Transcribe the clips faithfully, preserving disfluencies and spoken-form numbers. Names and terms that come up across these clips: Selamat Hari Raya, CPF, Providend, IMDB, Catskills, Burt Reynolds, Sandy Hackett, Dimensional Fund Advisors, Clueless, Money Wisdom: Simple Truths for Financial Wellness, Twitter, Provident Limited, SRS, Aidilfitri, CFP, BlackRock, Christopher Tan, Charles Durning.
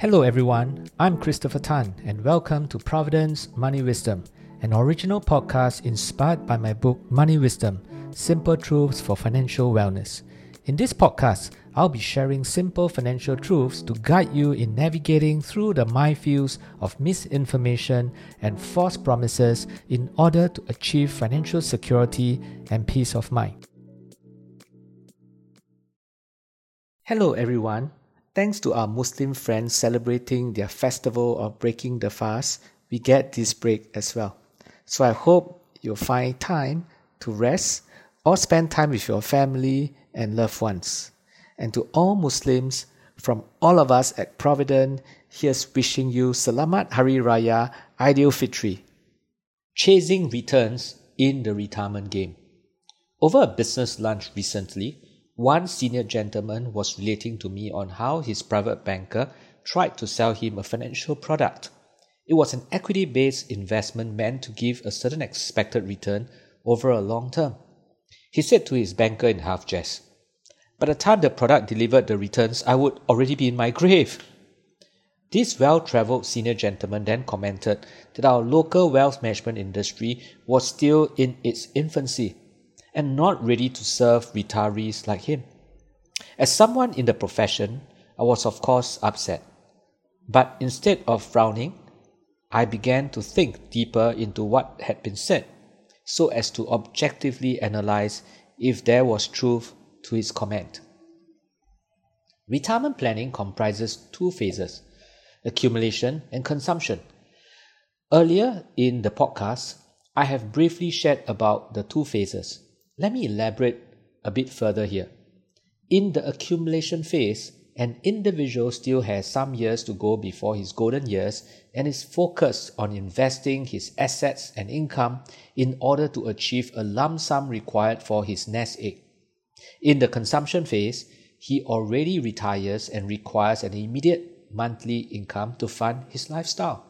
Hello everyone, I'm Christopher Tan and welcome to Provident's Money Wisdom, an original podcast inspired by my book Money Wisdom: Simple Truths for Financial Wellness. In this podcast, I'll be sharing simple financial truths to guide you in navigating through the minefields of misinformation and false promises in order to achieve financial security and peace of mind. Hello everyone. Thanks to our Muslim friends celebrating their festival of breaking the fast, we get this break as well. So I hope you'll find time to rest or spend time with your family and loved ones. And to all Muslims, from all of us at Provident, here's wishing you Selamat Hari Raya, Aidilfitri. Chasing returns in the retirement game. Over a business lunch recently, one senior gentleman was relating to me on how his private banker tried to sell him a financial product. It was an equity-based investment meant to give a certain expected return over a long term. He said to his banker in half jest, "By the time the product delivered the returns, I would already be in my grave." This well-travelled senior gentleman then commented that our local wealth management industry was still in its infancy and not ready to serve retirees like him. As someone in the profession, I was of course upset. But instead of frowning, I began to think deeper into what had been said, so as to objectively analyse if there was truth to his comment. Retirement planning comprises two phases: accumulation and consumption. Earlier in the podcast, I have briefly shared about the two phases. Let me elaborate a bit further here. In the accumulation phase, an individual still has some years to go before his golden years and is focused on investing his assets and income in order to achieve a lump sum required for his nest egg. In the consumption phase, he already retires and requires an immediate monthly income to fund his lifestyle.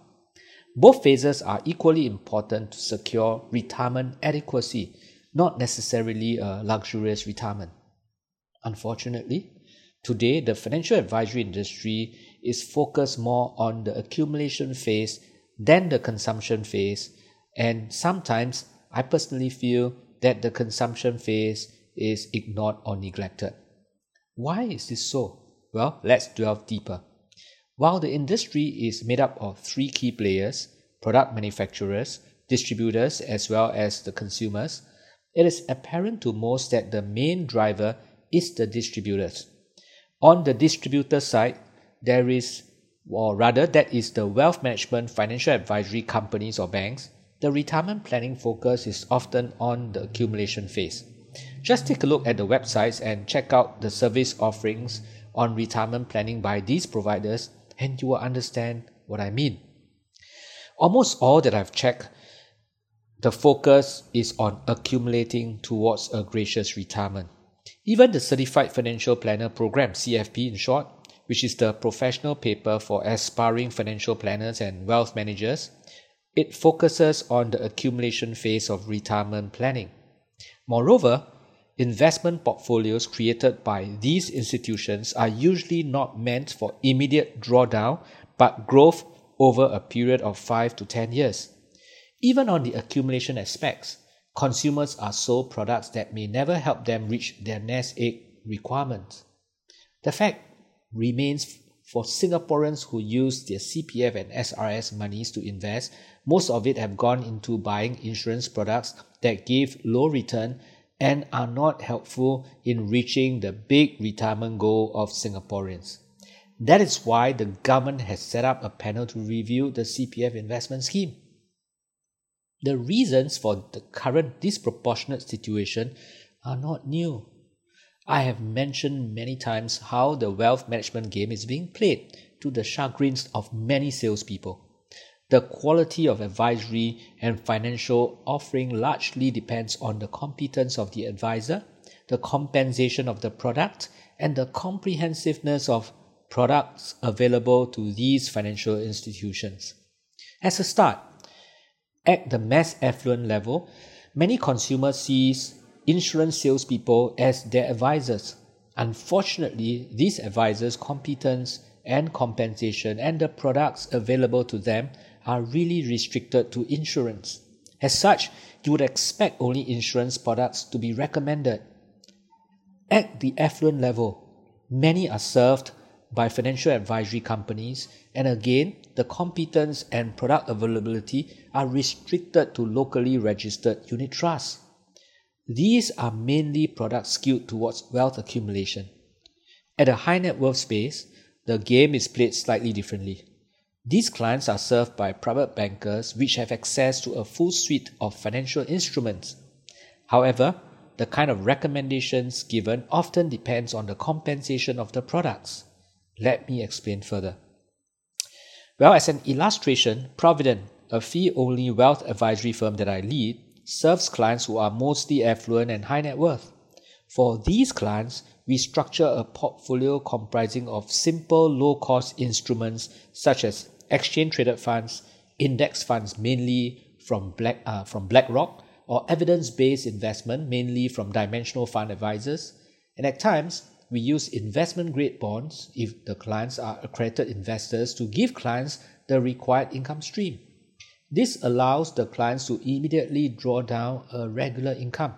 Both phases are equally important to secure retirement adequacy, not necessarily a luxurious retirement. Unfortunately, today the financial advisory industry is focused more on the accumulation phase than the consumption phase, and sometimes I personally feel that the consumption phase is ignored or neglected. Why is this so? Well, let's delve deeper. While the industry is made up of three key players, product manufacturers, distributors, as well as the consumers, it is apparent to most that the main driver is the distributors. On the distributor side, there is, or rather that is the wealth management financial advisory companies or banks, the retirement planning focus is often on the accumulation phase. Just take a look at the websites and check out the service offerings on retirement planning by these providers and you will understand what I mean. Almost all that I've checked, the focus is on accumulating towards a gracious retirement. Even the Certified Financial Planner Program, C F P in short, which is the professional paper for aspiring financial planners and wealth managers, it focuses on the accumulation phase of retirement planning. Moreover, investment portfolios created by these institutions are usually not meant for immediate drawdown, but growth over a period of five to ten years. Even on the accumulation aspects, consumers are sold products that may never help them reach their nest egg requirements. The fact remains for Singaporeans who use their C P F and S R S monies to invest, most of it have gone into buying insurance products that give low return and are not helpful in reaching the big retirement goal of Singaporeans. That is why the government has set up a panel to review the C P F investment scheme. The reasons for the current disproportionate situation are not new. I have mentioned many times how the wealth management game is being played to the chagrins of many salespeople. The quality of advisory and financial offering largely depends on the competence of the advisor, the compensation of the product, and the comprehensiveness of products available to these financial institutions. As a start, at the mass affluent level, many consumers see insurance salespeople as their advisors. Unfortunately, these advisors' competence and compensation and the products available to them are really restricted to insurance. As such, you would expect only insurance products to be recommended. At the affluent level, many are served by financial advisory companies, and again, the competence and product availability are restricted to locally registered unit trusts. These are mainly products skewed towards wealth accumulation. At the high net worth space, the game is played slightly differently. These clients are served by private bankers which have access to a full suite of financial instruments. However, the kind of recommendations given often depends on the compensation of the products. Let me explain further. Well, as an illustration, Provident, a fee-only wealth advisory firm that I lead, serves clients who are mostly affluent and high net worth. For these clients, we structure a portfolio comprising of simple low-cost instruments such as exchange-traded funds, index funds mainly from Black, uh, from BlackRock, or evidence-based investment mainly from Dimensional Fund Advisors. And at times, we use investment-grade bonds if the clients are accredited investors to give clients the required income stream. This allows the clients to immediately draw down a regular income.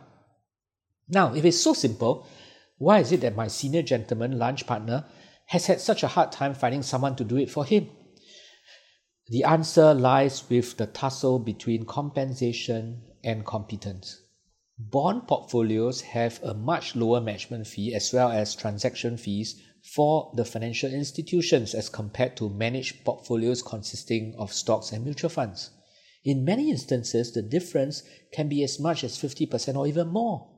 Now, if it's so simple, why is it that my senior gentleman lunch partner has had such a hard time finding someone to do it for him? The answer lies with the tussle between compensation and competence. Bond portfolios have a much lower management fee as well as transaction fees for the financial institutions as compared to managed portfolios consisting of stocks and mutual funds. In many instances, the difference can be as much as fifty percent or even more.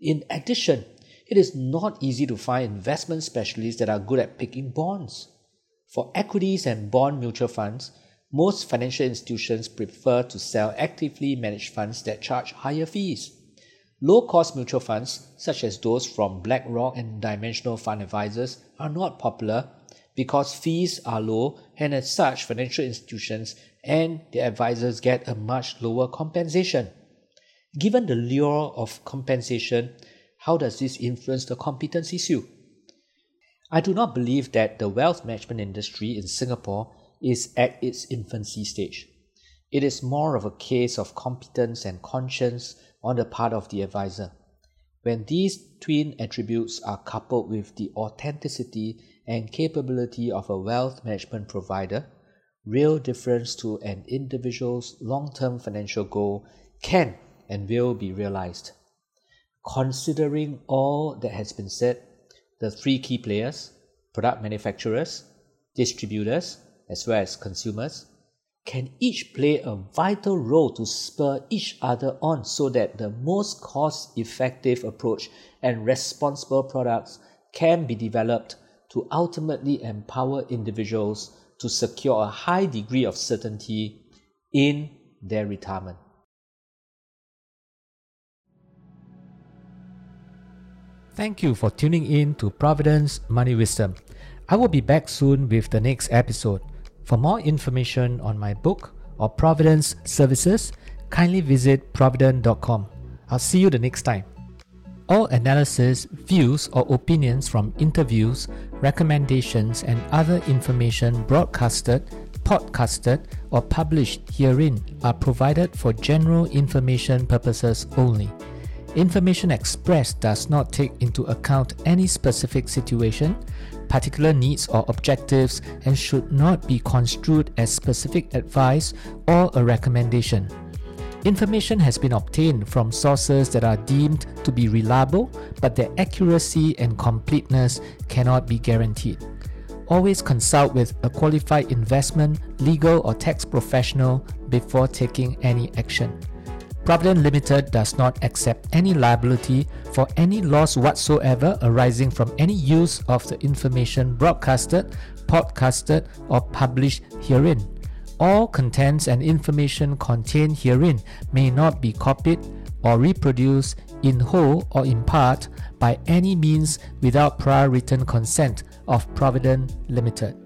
In addition, it is not easy to find investment specialists that are good at picking bonds. For equities and bond mutual funds, most financial institutions prefer to sell actively managed funds that charge higher fees. Low-cost mutual funds, such as those from BlackRock and Dimensional Fund Advisors, are not popular because fees are low, and as such, financial institutions and their advisors get a much lower compensation. Given the lure of compensation, how does this influence the competence issue? I do not believe that the wealth management industry in Singapore is at its infancy stage. It is more of a case of competence and conscience on the part of the advisor. When these twin attributes are coupled with the authenticity and capability of a wealth management provider, real difference to an individual's long-term financial goal can and will be realized. Considering all that has been said, the three key players, product manufacturers, distributors, as well as consumers, can each play a vital role to spur each other on so that the most cost-effective approach and responsible products can be developed to ultimately empower individuals to secure a high degree of certainty in their retirement. Thank you for tuning in to Provident's Money Wisdom. I will be back soon with the next episode. For more information on my book or Provident's services, kindly visit provident dot com. I'll see you the next time. All analysis, views or opinions from interviews, recommendations and other information broadcasted, podcasted or published herein are provided for general information purposes only. Information expressed does not take into account any specific situation, particular needs or objectives, and should not be construed as specific advice or a recommendation. Information has been obtained from sources that are deemed to be reliable, but their accuracy and completeness cannot be guaranteed. Always consult with a qualified investment, legal or tax professional before taking any action. Provident Limited does not accept any liability for any loss whatsoever arising from any use of the information broadcasted, podcasted, or published herein. All contents and information contained herein may not be copied or reproduced in whole or in part by any means without prior written consent of Provident Limited.